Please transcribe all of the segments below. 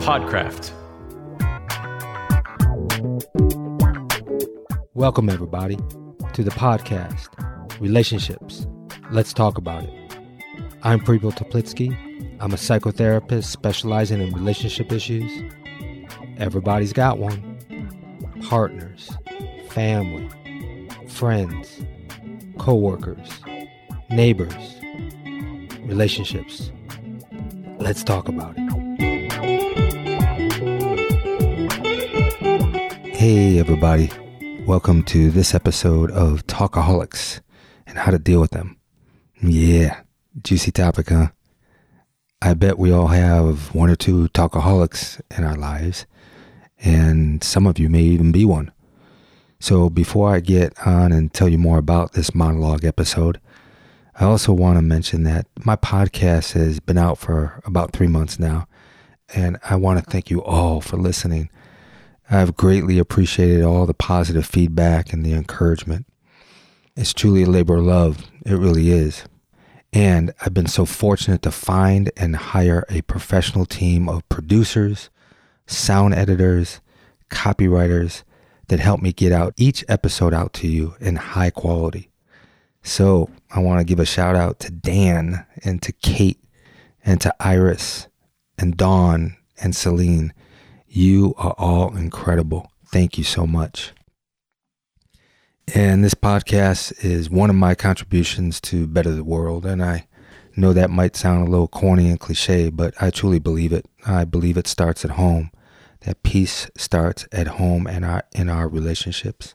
PodCraft. Welcome, everybody, to the podcast, Relationships. Let's talk about it. I'm Privil Taplitsky. I'm a psychotherapist specializing in relationship issues. Everybody's got one. Partners, family, friends, coworkers, neighbors, relationships. Let's talk about it. Hey, everybody. Welcome to this episode of Talkaholics and how to deal with them. Yeah, juicy topic, huh? I bet we all have one or two talkaholics in our lives, and some of you may even be one. So before I get on and tell you more about this monologue episode, I also want to mention that my podcast has been out for about 3 months now, and I want to thank you all for listening. I've greatly appreciated all the positive feedback and the encouragement. It's truly a labor of love. It really is. And I've been so fortunate to find and hire a professional team of producers, sound editors, copywriters that help me get out each episode out to you in high quality. So I want to give a shout out to Dan and to Kate and to Iris and Dawn and Celine. You are all incredible. Thank you so much. And this podcast is one of my contributions to better the world. And I know that might sound a little corny and cliche, but I truly believe it. I believe it starts at home. That peace starts at home and in our relationships.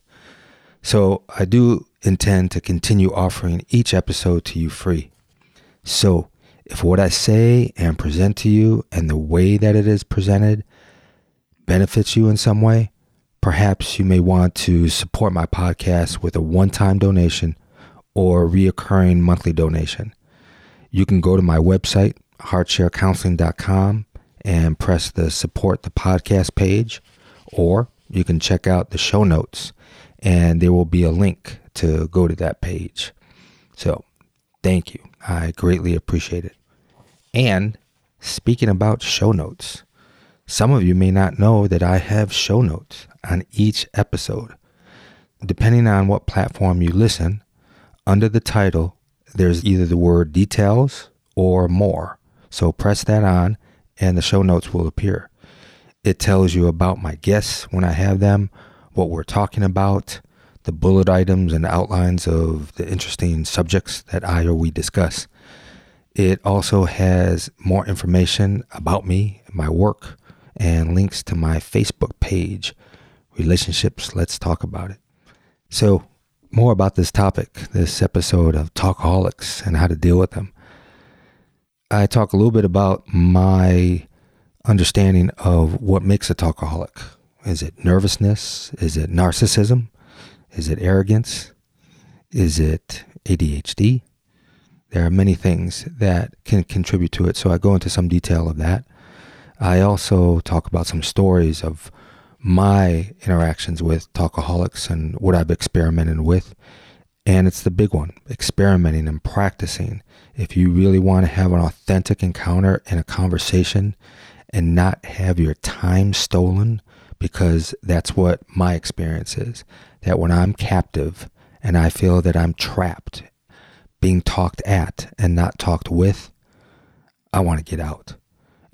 So I do intend to continue offering each episode to you free. So if what I say and present to you and the way that it is presented benefits you in some way, perhaps you may want to support my podcast with a one-time donation or a reoccurring monthly donation. You can go to my website, heartsharecounseling.com, and press the support the podcast page, or you can check out the show notes and there will be a link to go to that page. So thank you. I greatly appreciate it. And speaking about show notes, some of you may not know that I have show notes on each episode. Depending on what platform you listen, under the title, there's either the word details or more. So press that on and the show notes will appear. It tells you about my guests when I have them, what we're talking about, the bullet items and outlines of the interesting subjects that I or we discuss. It also has more information about me, my work, and links to my Facebook page, Relationships, Let's Talk About It. So more about this topic, this episode of Talkaholics and how to deal with them. I talk a little bit about my understanding of what makes a talkaholic. Is it nervousness? Is it narcissism? Is it arrogance? Is it ADHD? There are many things that can contribute to it, so I go into some detail of that. I also talk about some stories of my interactions with talkaholics and what I've experimented with. And it's the big one, experimenting and practicing. If you really want to have an authentic encounter and a conversation and not have your time stolen, because that's what my experience is, that when I'm captive and I feel that I'm trapped, being talked at and not talked with, I want to get out.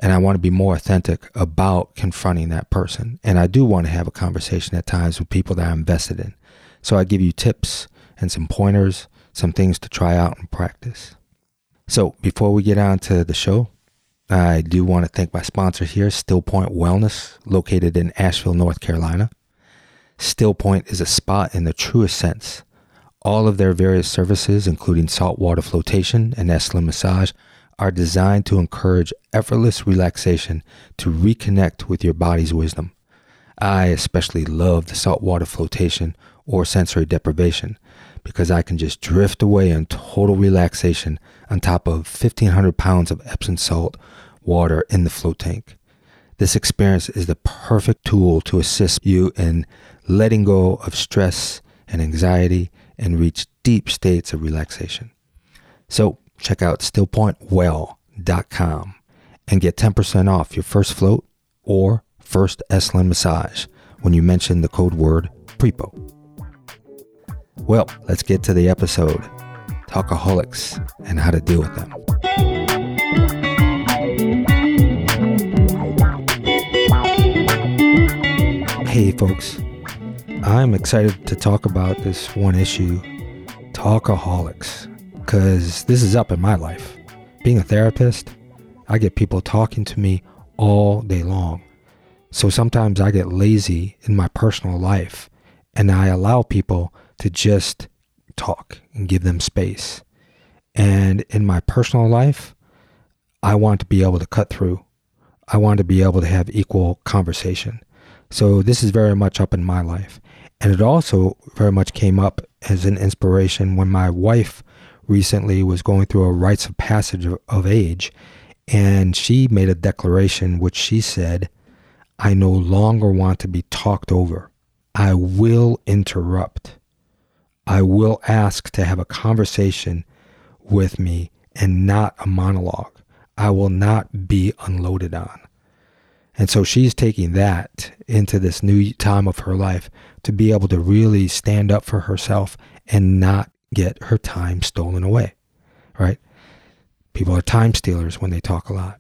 And I want to be more authentic about confronting that person. And I do want to have a conversation at times with people that I'm invested in. So I give you tips and some pointers, some things to try out and practice. So before we get on to the show, I do want to thank my sponsor here, Still Point Wellness, located in Asheville, North Carolina. Still Point is a spa in the truest sense. All of their various services, including saltwater flotation and Esalen massage, are designed to encourage effortless relaxation to reconnect with your body's wisdom. I especially love the saltwater flotation or sensory deprivation because I can just drift away in total relaxation on top of 1,500 pounds of Epsom salt water in the float tank. This experience is the perfect tool to assist you in letting go of stress and anxiety and reach deep states of relaxation. So, check out stillpointwell.com and get 10% off your first float or First Esalen Massage when you mention the code word PREPO. Well, let's get to the episode, Talkaholics and how to deal with them. Hey folks, I'm excited to talk about this one issue, Talkaholics, because this is up in my life. Being a therapist, I get people talking to me all day long. So sometimes I get lazy in my personal life and I allow people to just talk and give them space. And in my personal life, I want to be able to cut through. I want to be able to have equal conversation. So this is very much up in my life. And it also very much came up as an inspiration when my wife recently was going through a rites of passage of age, and she made a declaration which she said, I no longer want to be talked over. I will interrupt. I will ask to have a conversation with me and not a monologue. I will not be unloaded on. And so she's taking that into this new time of her life to be able to really stand up for herself and not get her time stolen away, right? People are time stealers when they talk a lot.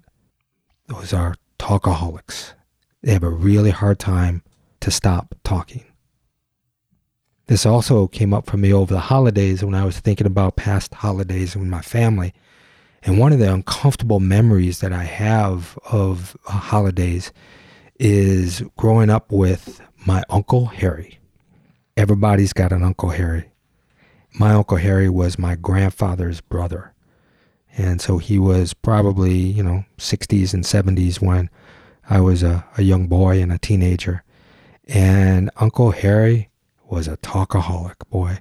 Those are talkaholics. They have a really hard time to stop talking. This also came up for me over the holidays when I was thinking about past holidays with my family. And one of the uncomfortable memories that I have of holidays is growing up with my Uncle Harry. Everybody's got an Uncle Harry. My Uncle Harry was my grandfather's brother. And so he was probably, 60s and 70s when I was a young boy and a teenager. And Uncle Harry was a talkaholic, boy.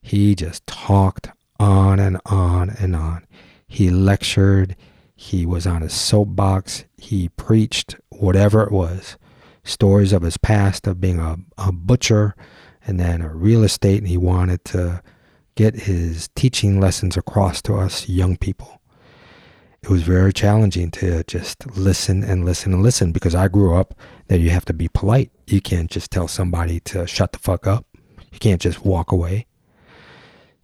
He just talked on and on and on. He lectured, he was on his soapbox, he preached, whatever it was. Stories of his past of being a butcher and then a real estate, and he wanted to get his teaching lessons across to us young people. It was very challenging to just listen and listen and listen, because I grew up that you have to be polite. You can't just tell somebody to shut the fuck up. You can't just walk away.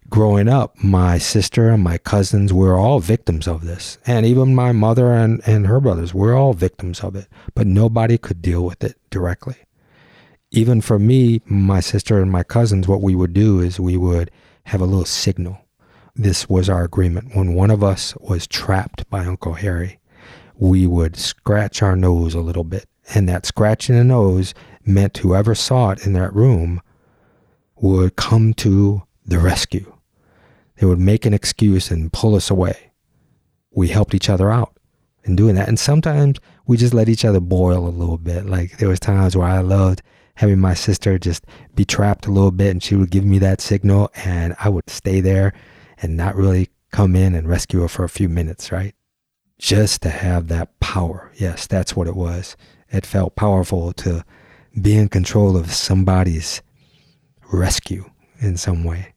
Growing up, my sister and my cousins were all victims of this. And even my mother and her brothers were all victims of it. But nobody could deal with it directly. Even for me, my sister and my cousins, what we would do is we would have a little signal. This was our agreement. When one of us was trapped by Uncle Harry, we would scratch our nose a little bit. And that scratching the nose meant whoever saw it in that room would come to the rescue. They would make an excuse and pull us away. We helped each other out in doing that. And sometimes we just let each other boil a little bit. Like there was times where I loved having my sister just be trapped a little bit, and she would give me that signal and I would stay there and not really come in and rescue her for a few minutes, right? Just to have that power. Yes, that's what it was. It felt powerful to be in control of somebody's rescue in some way.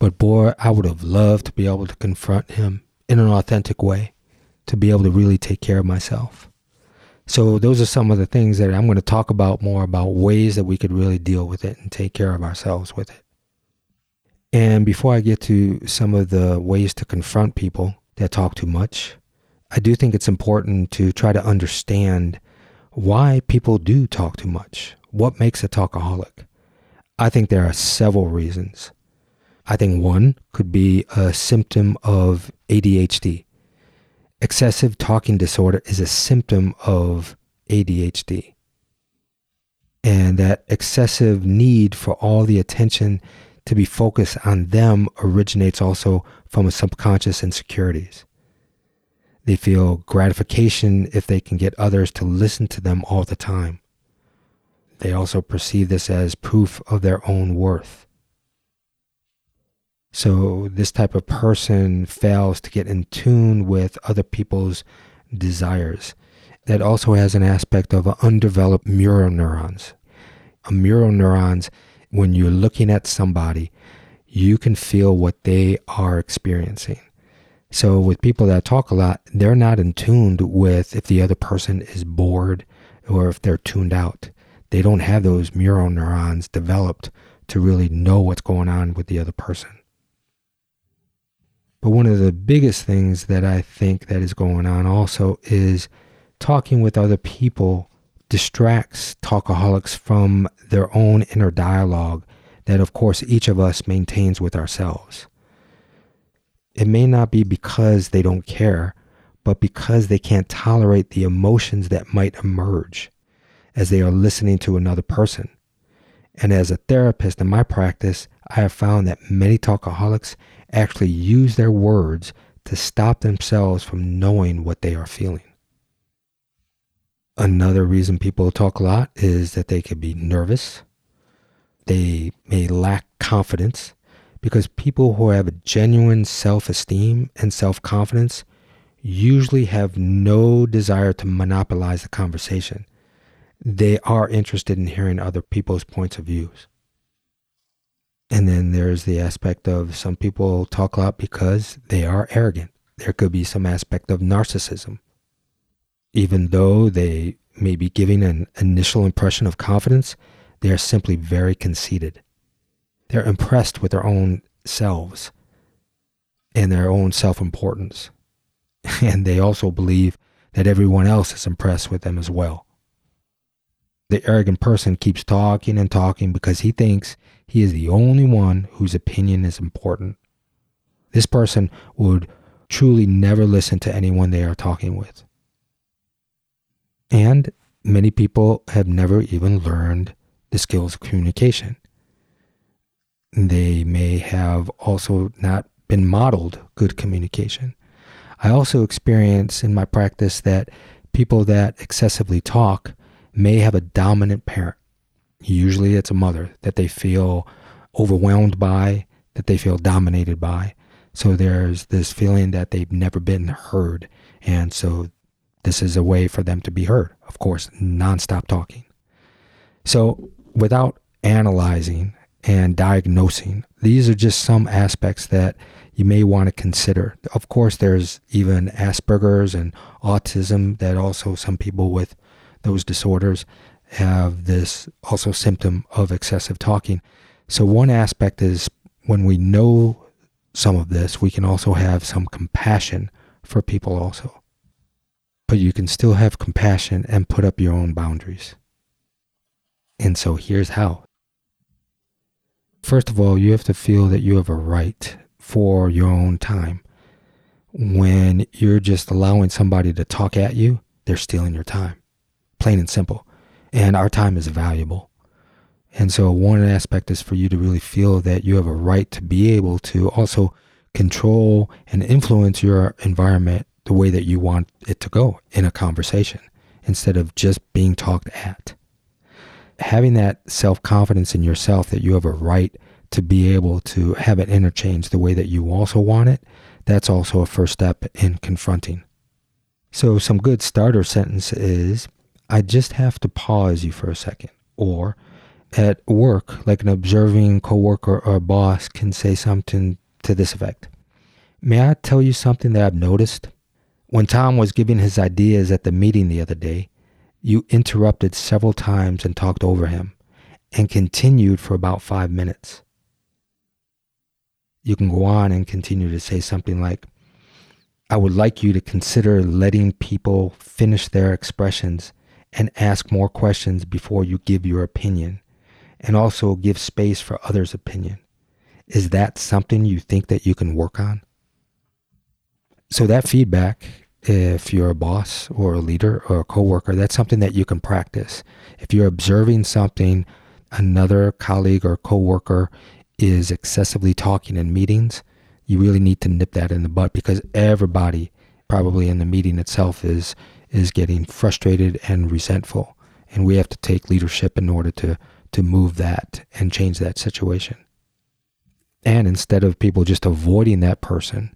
But boy, I would have loved to be able to confront him in an authentic way, to be able to really take care of myself. So those are some of the things that I'm going to talk about more, about ways that we could really deal with it and take care of ourselves with it. And before I get to some of the ways to confront people that talk too much, I do think it's important to try to understand why people do talk too much. What makes a talkaholic? I think there are several reasons. I think one could be a symptom of ADHD. Excessive talking disorder is a symptom of ADHD. And that excessive need for all the attention to be focused on them originates also from subconscious insecurities. They feel gratification if they can get others to listen to them all the time. They also perceive this as proof of their own worth. So this type of person fails to get in tune with other people's desires. That also has an aspect of undeveloped mirror neurons. Mirror neurons, when you're looking at somebody, you can feel what they are experiencing. So with people that talk a lot, they're not in tuned with if the other person is bored or if they're tuned out. They don't have those mirror neurons developed to really know what's going on with the other person. But one of the biggest things that I think that is going on also is talking with other people distracts talkaholics from their own inner dialogue that, of course, each of us maintains with ourselves. It may not be because they don't care, but because they can't tolerate the emotions that might emerge as they are listening to another person. And as a therapist in my practice, I have found that many talkaholics actually use their words to stop themselves from knowing what they are feeling. Another reason people talk a lot is that they could be nervous. They may lack confidence, because people who have a genuine self-esteem and self-confidence usually have no desire to monopolize the conversation. They are interested in hearing other people's points of views. And then there's the aspect of some people talk a lot because they are arrogant. There could be some aspect of narcissism. Even though they may be giving an initial impression of confidence, they are simply very conceited. They're impressed with their own selves and their own self-importance. And they also believe that everyone else is impressed with them as well. The arrogant person keeps talking and talking because he thinks he is the only one whose opinion is important. This person would truly never listen to anyone they are talking with. And many people have never even learned the skills of communication. They may have also not been modeled good communication. I also experience in my practice that people that excessively talk may have a dominant parent. Usually it's a mother that they feel overwhelmed by, that they feel dominated by. So there's this feeling that they've never been heard. And so this is a way for them to be heard. Of course, nonstop talking. So without analyzing and diagnosing, these are just some aspects that you may want to consider. Of course, there's even Asperger's and autism that also some people with those disorders have this also symptom of excessive talking. So one aspect is when we know some of this, we can also have some compassion for people also. But you can still have compassion and put up your own boundaries. And so here's how. First of all, you have to feel that you have a right for your own time. When you're just allowing somebody to talk at you, they're stealing your time. Plain and simple. And our time is valuable. And so one aspect is for you to really feel that you have a right to be able to also control and influence your environment the way that you want it to go in a conversation instead of just being talked at. Having that self-confidence in yourself that you have a right to be able to have it interchange the way that you also want it, that's also a first step in confronting. So some good starter sentence is, I just have to pause you for a second. Or at work, like an observing coworker or boss can say something to this effect. May I tell you something that I've noticed? When Tom was giving his ideas at the meeting the other day, you interrupted several times and talked over him and continued for about 5 minutes. You can go on and continue to say something like, I would like you to consider letting people finish their expressions and ask more questions before you give your opinion, and also give space for others' opinion. Is that something you think that you can work on? So that feedback, if you're a boss or a leader or a coworker, that's something that you can practice. If you're observing something, another colleague or coworker is excessively talking in meetings, you really need to nip that in the butt, because everybody probably in the meeting itself is getting frustrated and resentful. And we have to take leadership in order to move that and change that situation. And instead of people just avoiding that person,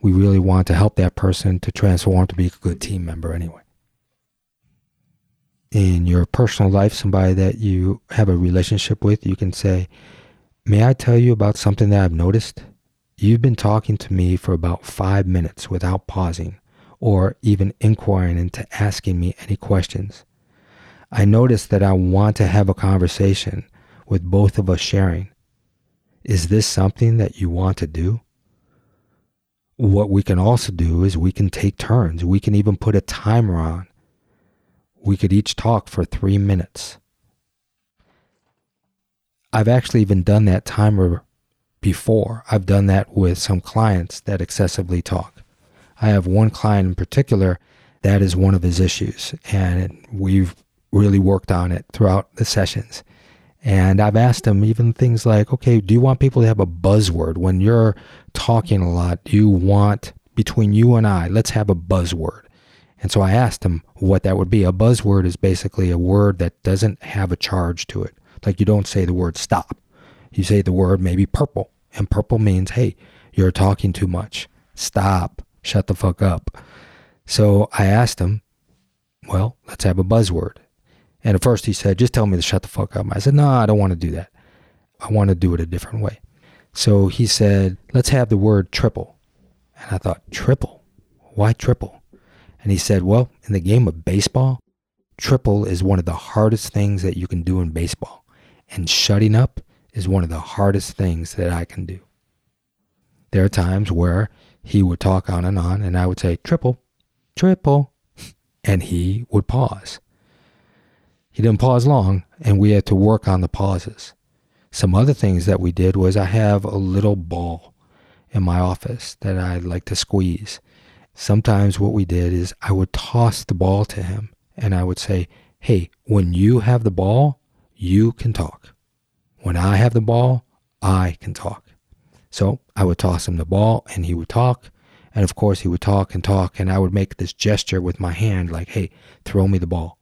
we really want to help that person to transform to be a good team member anyway. In your personal life, somebody that you have a relationship with, you can say, may I tell you about something that I've noticed? You've been talking to me for about 5 minutes without pausing or even inquiring into asking me any questions. I notice that I want to have a conversation with both of us sharing. Is this something that you want to do? What we can also do is we can take turns. We can even put a timer on. We could each talk for 3 minutes. I've actually even done that timer before. I've done that with some clients that excessively talk. I have one client in particular that is one of his issues, and we've really worked on it throughout the sessions. And I've asked him even things like, okay, do you want people to have a buzzword? When you're talking a lot, do you want, between you and I, let's have a buzzword. And so I asked him what that would be. A buzzword is basically a word that doesn't have a charge to it. Like you don't say the word stop. You say the word maybe purple, and purple means, hey, you're talking too much. Stop. Shut the fuck up. So I asked him, well, let's have a buzzword. And at first he said, just tell me to shut the fuck up. I said, no, I don't want to do that. I want to do it a different way. So he said, let's have the word triple. And I thought, triple? Why triple? And he said, well, in the game of baseball, triple is one of the hardest things that you can do in baseball. And shutting up is one of the hardest things that I can do. There are times where he would talk on, and I would say, triple, triple, and he would pause. He didn't pause long, and we had to work on the pauses. Some other things that we did was I have a little ball in my office that I like to squeeze. Sometimes what we did is I would toss the ball to him, and I would say, hey, when you have the ball, you can talk. When I have the ball, I can talk. So I would toss him the ball, and he would talk. And of course, he would talk, and I would make this gesture with my hand like, hey, throw me the ball.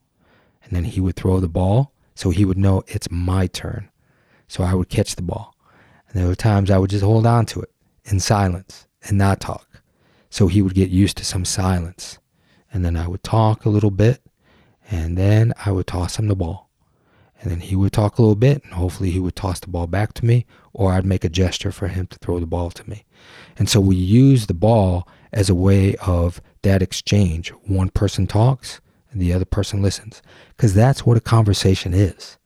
And then he would throw the ball, so he would know it's my turn. So I would catch the ball. And there were times I would just hold on to it in silence and not talk. So he would get used to some silence. And then I would talk a little bit, and then I would toss him the ball. And then he would talk a little bit, and hopefully he would toss the ball back to me, or I'd make a gesture for him to throw the ball to me. And so we use the ball as a way of that exchange. One person talks and the other person listens, because that's what a conversation is.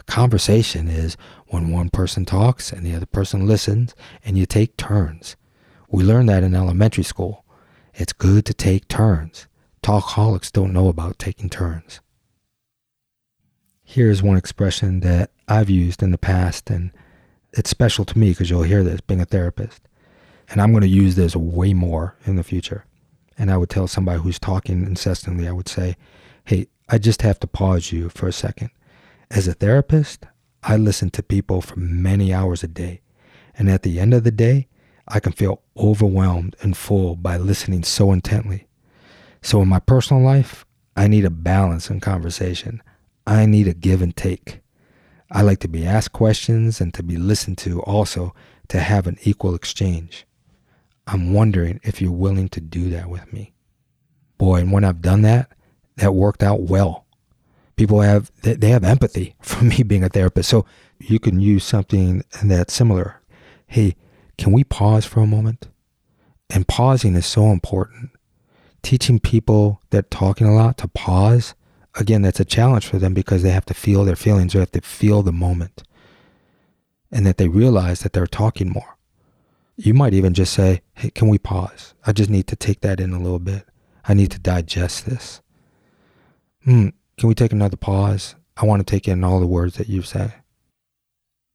A conversation is when one person talks and the other person listens, and you take turns. We learned that in elementary school. It's good to take turns. Talkaholics don't know about taking turns. Here's one expression that I've used in the past, and it's special to me because you'll hear this being a therapist. And I'm going to use this way more in the future. And I would tell somebody who's talking incessantly, I would say, hey, I just have to pause you for a second. As a therapist, I listen to people for many hours a day. And at the end of the day, I can feel overwhelmed and full by listening so intently. So in my personal life, I need a balance in conversation. I need a give and take. I like to be asked questions and to be listened to, also to have an equal exchange. I'm wondering if you're willing to do that with me. Boy, and when I've done that, that worked out well. People have, they have empathy for me being a therapist. So you can use something that's similar. Hey, can we pause for a moment? And pausing is so important. Teaching people that talking a lot to pause, again, that's a challenge for them because they have to feel their feelings. They have to feel the moment, and that they realize that they're talking more. You might even just say, hey, can we pause? I just need to take that in a little bit. I need to digest this. Can we take another pause? I want to take in all the words that you've said.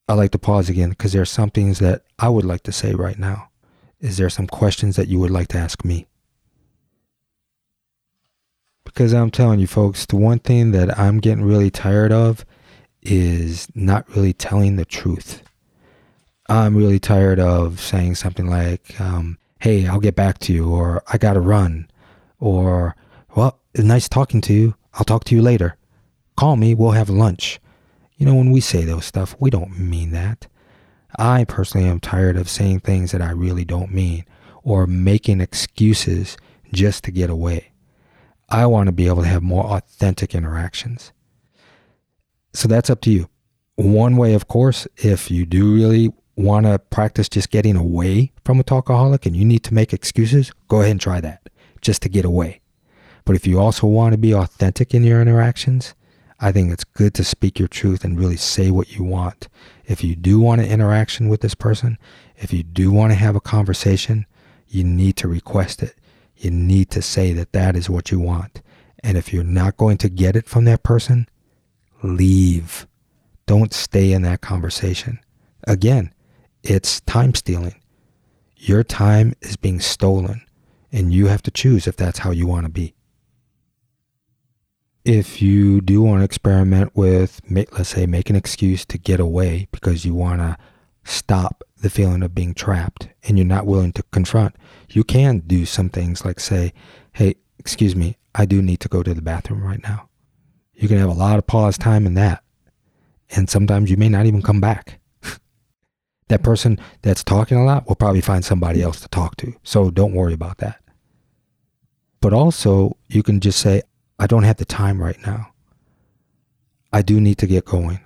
I like to pause again because there are some things that I would like to say right now. Is there some questions that you would like to ask me? Because I'm telling you folks, the one thing that I'm getting really tired of is not really telling the truth. I'm really tired of saying something like, hey, I'll get back to you, or I got to run, or, well, it's nice talking to you. I'll talk to you later. Call me. We'll have lunch. You know, when we say those stuff, we don't mean that. I personally am tired of saying things that I really don't mean, or making excuses just to get away. I want to be able to have more authentic interactions. So that's up to you. One way, of course, if you do really want to practice just getting away from a talkaholic and you need to make excuses, go ahead and try that just to get away. But if you also want to be authentic in your interactions, I think it's good to speak your truth and really say what you want. If you do want an interaction with this person, if you do want to have a conversation, you need to request it. You need to say that that is what you want. And if you're not going to get it from that person, leave. Don't stay in that conversation. Again, it's time stealing. Your time is being stolen, and you have to choose if that's how you want to be. If you do want to experiment with, let's say, make an excuse to get away because you want to stop the feeling of being trapped and you're not willing to confront, you can do some things like say, hey, excuse me, I do need to go to the bathroom right now. You can have a lot of pause time in that. And sometimes you may not even come back. That person that's talking a lot will probably find somebody else to talk to. So don't worry about that. But also you can just say, I don't have the time right now. I do need to get going.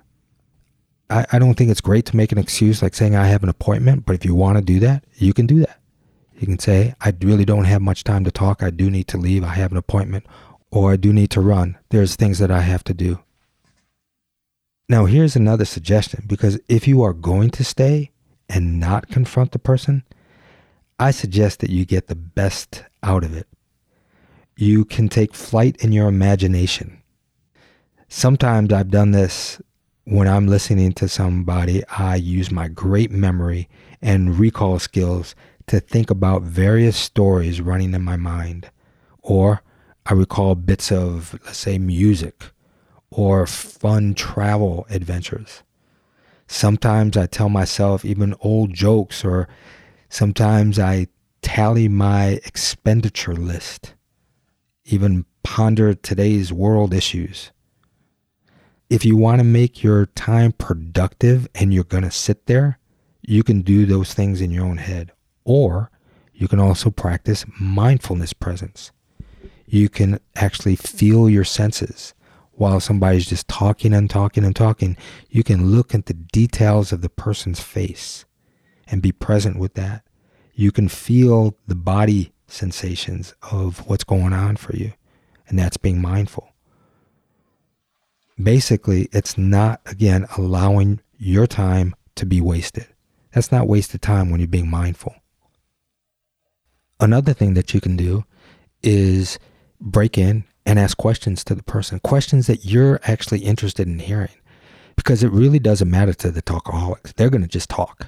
I don't think it's great to make an excuse like saying I have an appointment, but if you want to do that, you can do that. You can say, I really don't have much time to talk. I do need to leave. I have an appointment, or I do need to run. There's things that I have to do. Now, here's another suggestion, because if you are going to stay and not confront the person, I suggest that you get the best out of it. You can take flight in your imagination. Sometimes I've done this when I'm listening to somebody. I use my great memory and recall skills to think about various stories running in my mind. Or I recall bits of, let's say, music or fun travel adventures. Sometimes I tell myself even old jokes, or sometimes I tally my expenditure list. Even ponder today's world issues. If you want to make your time productive and you're going to sit there, you can do those things in your own head. Or you can also practice mindfulness presence. You can actually feel your senses. While somebody's just talking and talking and talking, you can look at the details of the person's face and be present with that. You can feel the body sensations of what's going on for you, and that's being mindful. Basically, it's not, again, allowing your time to be wasted. That's not wasted time when you're being mindful. Another thing that you can do is break in and ask questions to the person, questions that you're actually interested in hearing, because it really doesn't matter to the talkaholic. They're going to just talk.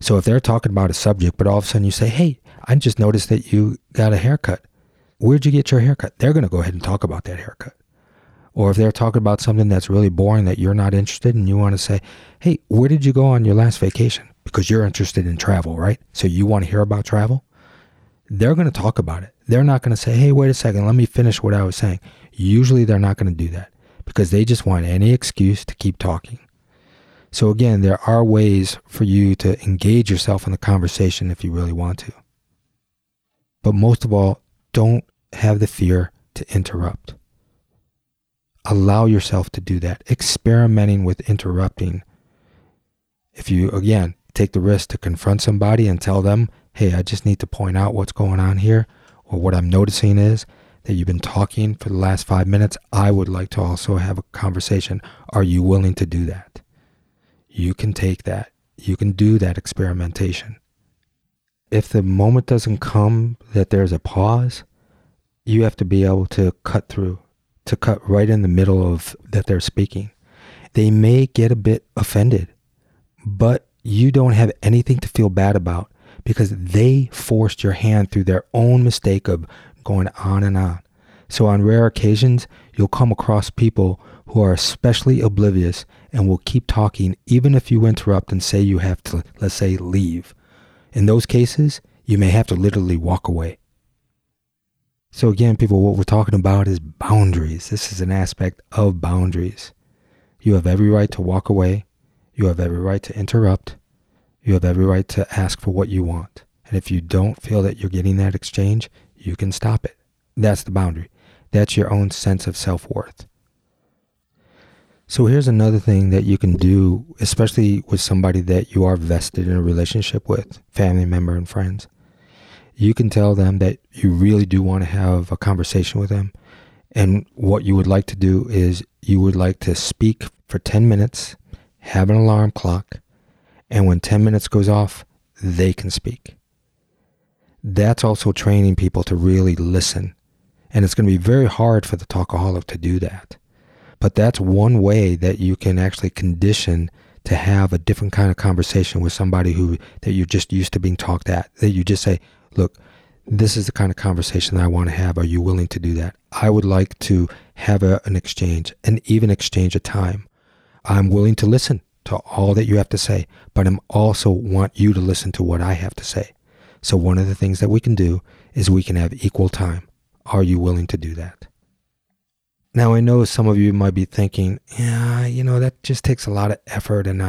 So if they're talking about a subject, but all of a sudden you say, hey, I just noticed that you got a haircut. Where'd you get your haircut? They're going to go ahead and talk about that haircut. Or if they're talking about something that's really boring that you're not interested in, you want to say, hey, where did you go on your last vacation? Because you're interested in travel, right? So you want to hear about travel? They're going to talk about it. They're not going to say, hey, wait a second, let me finish what I was saying. Usually they're not going to do that because they just want any excuse to keep talking. So again, there are ways for you to engage yourself in the conversation if you really want to. But most of all, don't have the fear to interrupt. Allow yourself to do that. Experimenting with interrupting. If you, again, take the risk to confront somebody and tell them, hey, I just need to point out what's going on here, or what I'm noticing is that you've been talking for the last 5 minutes. I would like to also have a conversation. Are you willing to do that? You can take that. You can do that experimentation. If the moment doesn't come that there's a pause, you have to be able to cut through, to cut right in the middle of that they're speaking. They may get a bit offended, but you don't have anything to feel bad about because they forced your hand through their own mistake of going on and on. So on rare occasions, you'll come across people who are especially oblivious and will keep talking even if you interrupt and say you have to, let's say, leave. In those cases, you may have to literally walk away. So again, people, what we're talking about is boundaries. This is an aspect of boundaries. You have every right to walk away. You have every right to interrupt. You have every right to ask for what you want. And if you don't feel that you're getting that exchange, you can stop it. That's the boundary. That's your own sense of self-worth. So here's another thing that you can do, especially with somebody that you are vested in a relationship with, family member and friends. You can tell them that you really do want to have a conversation with them. And what you would like to do is you would like to speak for 10 minutes, have an alarm clock, and when 10 minutes goes off, they can speak. That's also training people to really listen. And it's going to be very hard for the talkaholic to do that. But that's one way that you can actually condition to have a different kind of conversation with somebody that you're just used to being talked at, that you just say, look, this is the kind of conversation that I want to have. Are you willing to do that? I would like to have an exchange, an even exchange of time. I'm willing to listen to all that you have to say, but I'm also want you to listen to what I have to say. So one of the things that we can do is we can have equal time. Are you willing to do that? Now, I know some of you might be thinking, yeah, that just takes a lot of effort and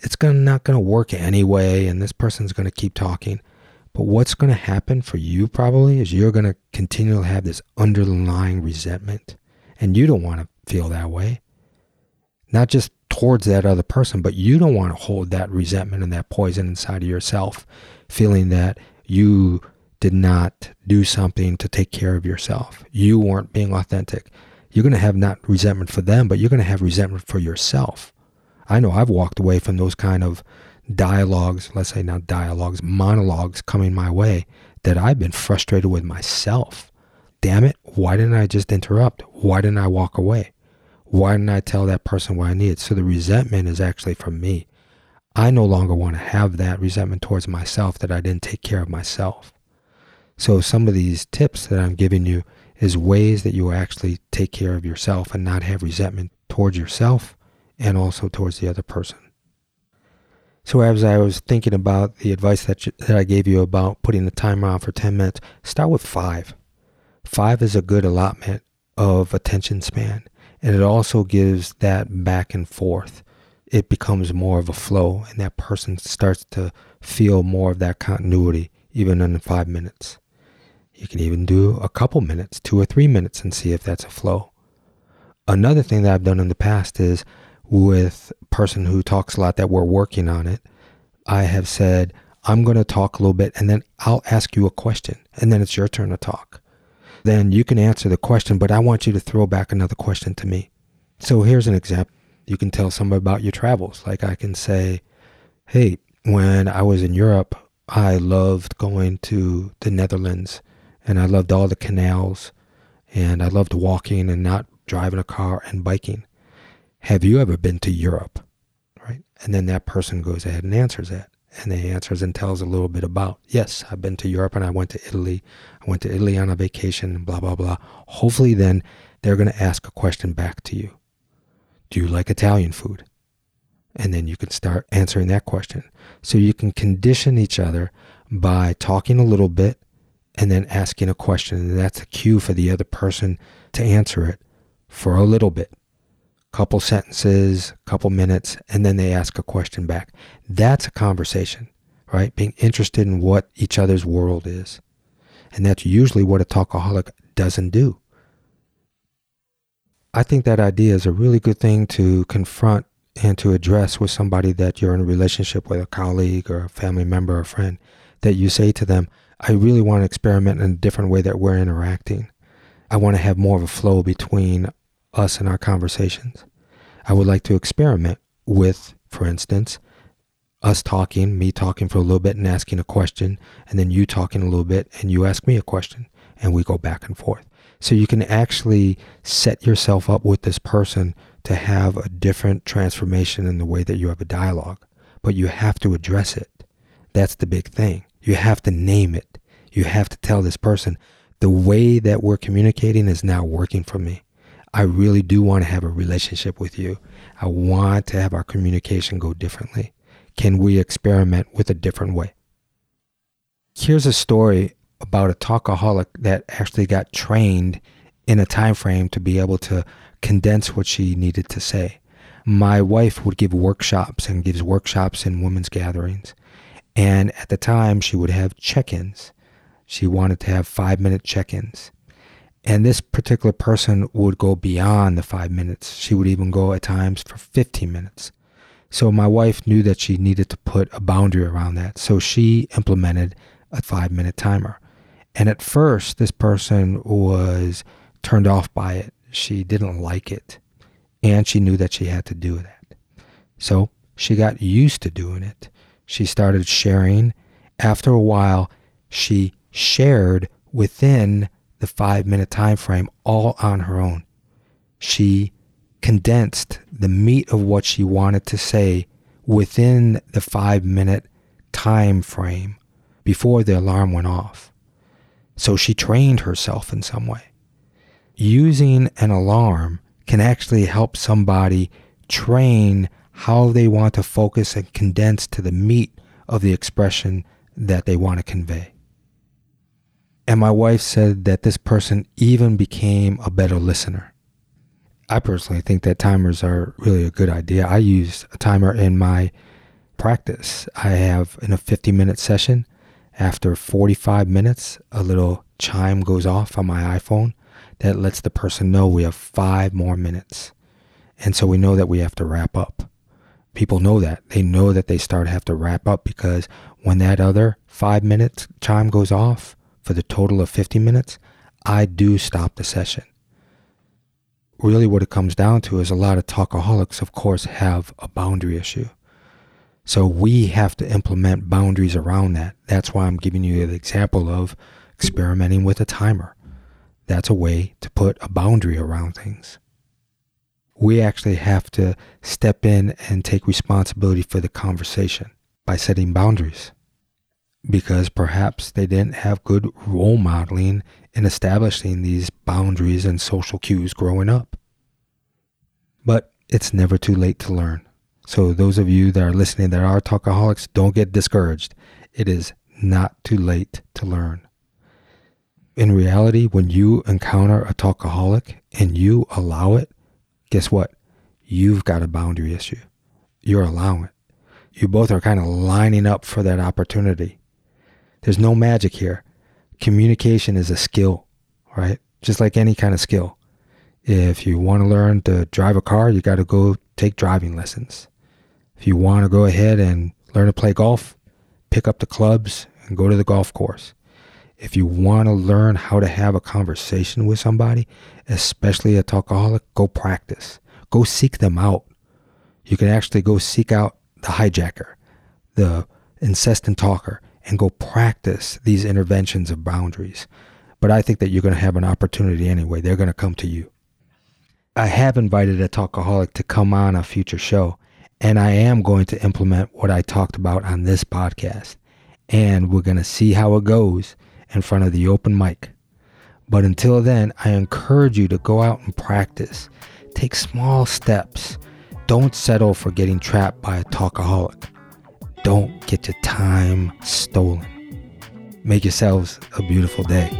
it's not going to work anyway, and this person's going to keep talking. But what's going to happen for you probably is you're going to continue to have this underlying resentment, and you don't want to feel that way. Not just towards that other person, but you don't want to hold that resentment and that poison inside of yourself, feeling that you did not do something to take care of yourself. You weren't being authentic. You're going to have not resentment for them, but you're going to have resentment for yourself. I know I've walked away from those kind of monologues coming my way that I've been frustrated with myself. Damn it, why didn't I just interrupt? Why didn't I walk away? Why didn't I tell that person what I needed? So the resentment is actually for me. I no longer want to have that resentment towards myself that I didn't take care of myself. So some of these tips that I'm giving you is ways that you actually take care of yourself and not have resentment towards yourself and also towards the other person. So as I was thinking about the advice that I gave you about putting the timer on for 10 minutes, start with 5. 5 is a good allotment of attention span, and it also gives that back and forth. It becomes more of a flow, and that person starts to feel more of that continuity, even in 5 minutes. You can even do a couple minutes, 2 or 3 minutes, and see if that's a flow. Another thing that I've done in the past is with a person who talks a lot that we're working on it, I have said, I'm going to talk a little bit and then I'll ask you a question and then it's your turn to talk. Then you can answer the question, but I want you to throw back another question to me. So here's an example. You can tell somebody about your travels. Like I can say, hey, when I was in Europe, I loved going to the Netherlands and I loved all the canals and I loved walking and not driving a car and biking. Have you ever been to Europe, right? And then that person goes ahead and answers that. And they answers and tells a little bit about, yes, I've been to Europe and I went to Italy. I went to Italy on a vacation, blah, blah, blah. Hopefully then they're going to ask a question back to you. Do you like Italian food? And then you can start answering that question. So you can condition each other by talking a little bit and then asking a question. And that's a cue for the other person to answer it for a little bit. Couple sentences, couple minutes, and then they ask a question back. That's a conversation, right? Being interested in what each other's world is. And that's usually what a talkaholic doesn't do. I think that idea is a really good thing to confront and to address with somebody that you're in a relationship with, a colleague or a family member or friend, that you say to them, I really want to experiment in a different way that we're interacting. I want to have more of a flow between us in our conversations. I would like to experiment with, for instance, me talking for a little bit and asking a question, and then you talking a little bit and you ask me a question, and we go back and forth. So you can actually set yourself up with this person to have a different transformation in the way that you have a dialogue, but you have to address it. That's the big thing. You have to name it. You have to tell this person, the way that we're communicating is not working for me. I really do want to have a relationship with you. I want to have our communication go differently. Can we experiment with a different way? Here's a story about a talkaholic that actually got trained in a time frame to be able to condense what she needed to say. My wife would give workshops and gives workshops in women's gatherings. And at the time, she would have check-ins. She wanted to have 5-minute check-ins. And this particular person would go beyond the 5 minutes. She would even go at times for 15 minutes. So my wife knew that she needed to put a boundary around that. So she implemented a 5-minute timer. And at first, this person was turned off by it. She didn't like it. And she knew that she had to do that. So she got used to doing it. She started sharing. After a while, she shared within the 5-minute time frame all on her own. She condensed the meat of what she wanted to say within the 5-minute time frame before the alarm went off. So she trained herself in some way. Using an alarm can actually help somebody train how they want to focus and condense to the meat of the expression that they want to convey. And my wife said that this person even became a better listener. I personally think that timers are really a good idea. I use a timer in my practice. I have in a 50-minute session, after 45 minutes, a little chime goes off on my iPhone that lets the person know we have 5 more minutes. And so we know that we have to wrap up. People know that. They know that they start to have to wrap up because when that other 5-minute chime goes off, for the total of 50 minutes, I do stop the session. Really what it comes down to is a lot of talkaholics, of course, have a boundary issue. So we have to implement boundaries around that. That's why I'm giving you the example of experimenting with a timer. That's a way to put a boundary around things. We actually have to step in and take responsibility for the conversation by setting boundaries. Because perhaps they didn't have good role modeling in establishing these boundaries and social cues growing up. But it's never too late to learn. So those of you that are listening that are talkaholics, don't get discouraged. It is not too late to learn. In reality, when you encounter a talkaholic and you allow it, guess what? You've got a boundary issue. You're allowing it. You both are kind of lining up for that opportunity. There's no magic here. Communication is a skill, right? Just like any kind of skill. If you want to learn to drive a car, you got to go take driving lessons. If you want to go ahead and learn to play golf, pick up the clubs and go to the golf course. If you want to learn how to have a conversation with somebody, especially a talkaholic, go practice. Go seek them out. You can actually go seek out the hijacker, the incessant talker, and go practice these interventions of boundaries. But I think that you're going to have an opportunity anyway. They're going to come to you. I have invited a talkaholic to come on a future show, and I am going to implement what I talked about on this podcast. And we're going to see how it goes in front of the open mic. But until then, I encourage you to go out and practice. Take small steps. Don't settle for getting trapped by a talkaholic. Don't get your time stolen. Make yourselves a beautiful day.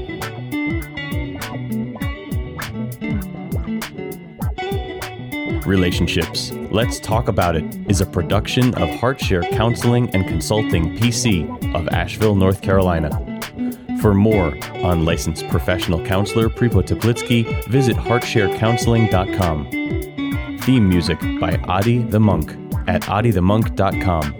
Relationships, Let's Talk About It is a production of HeartShare Counseling and Consulting PC of Asheville, North Carolina. For more on licensed professional counselor Privil Taplitsky, visit heartsharecounseling.com. Theme music by Adi the Monk at adithemonk.com.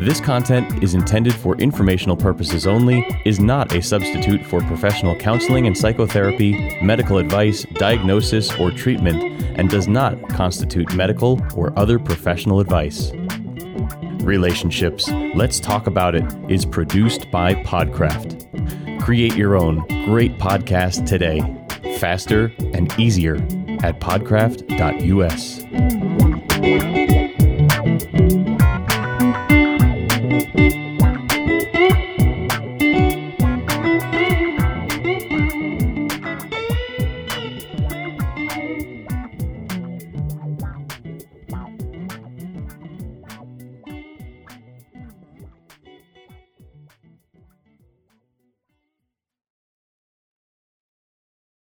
This content is intended for informational purposes only, is not a substitute for professional counseling and psychotherapy, medical advice, diagnosis, or treatment, and does not constitute medical or other professional advice. Relationships, Let's Talk About It is produced by PodCraft. Create your own great podcast today, faster and easier at podcraft.us.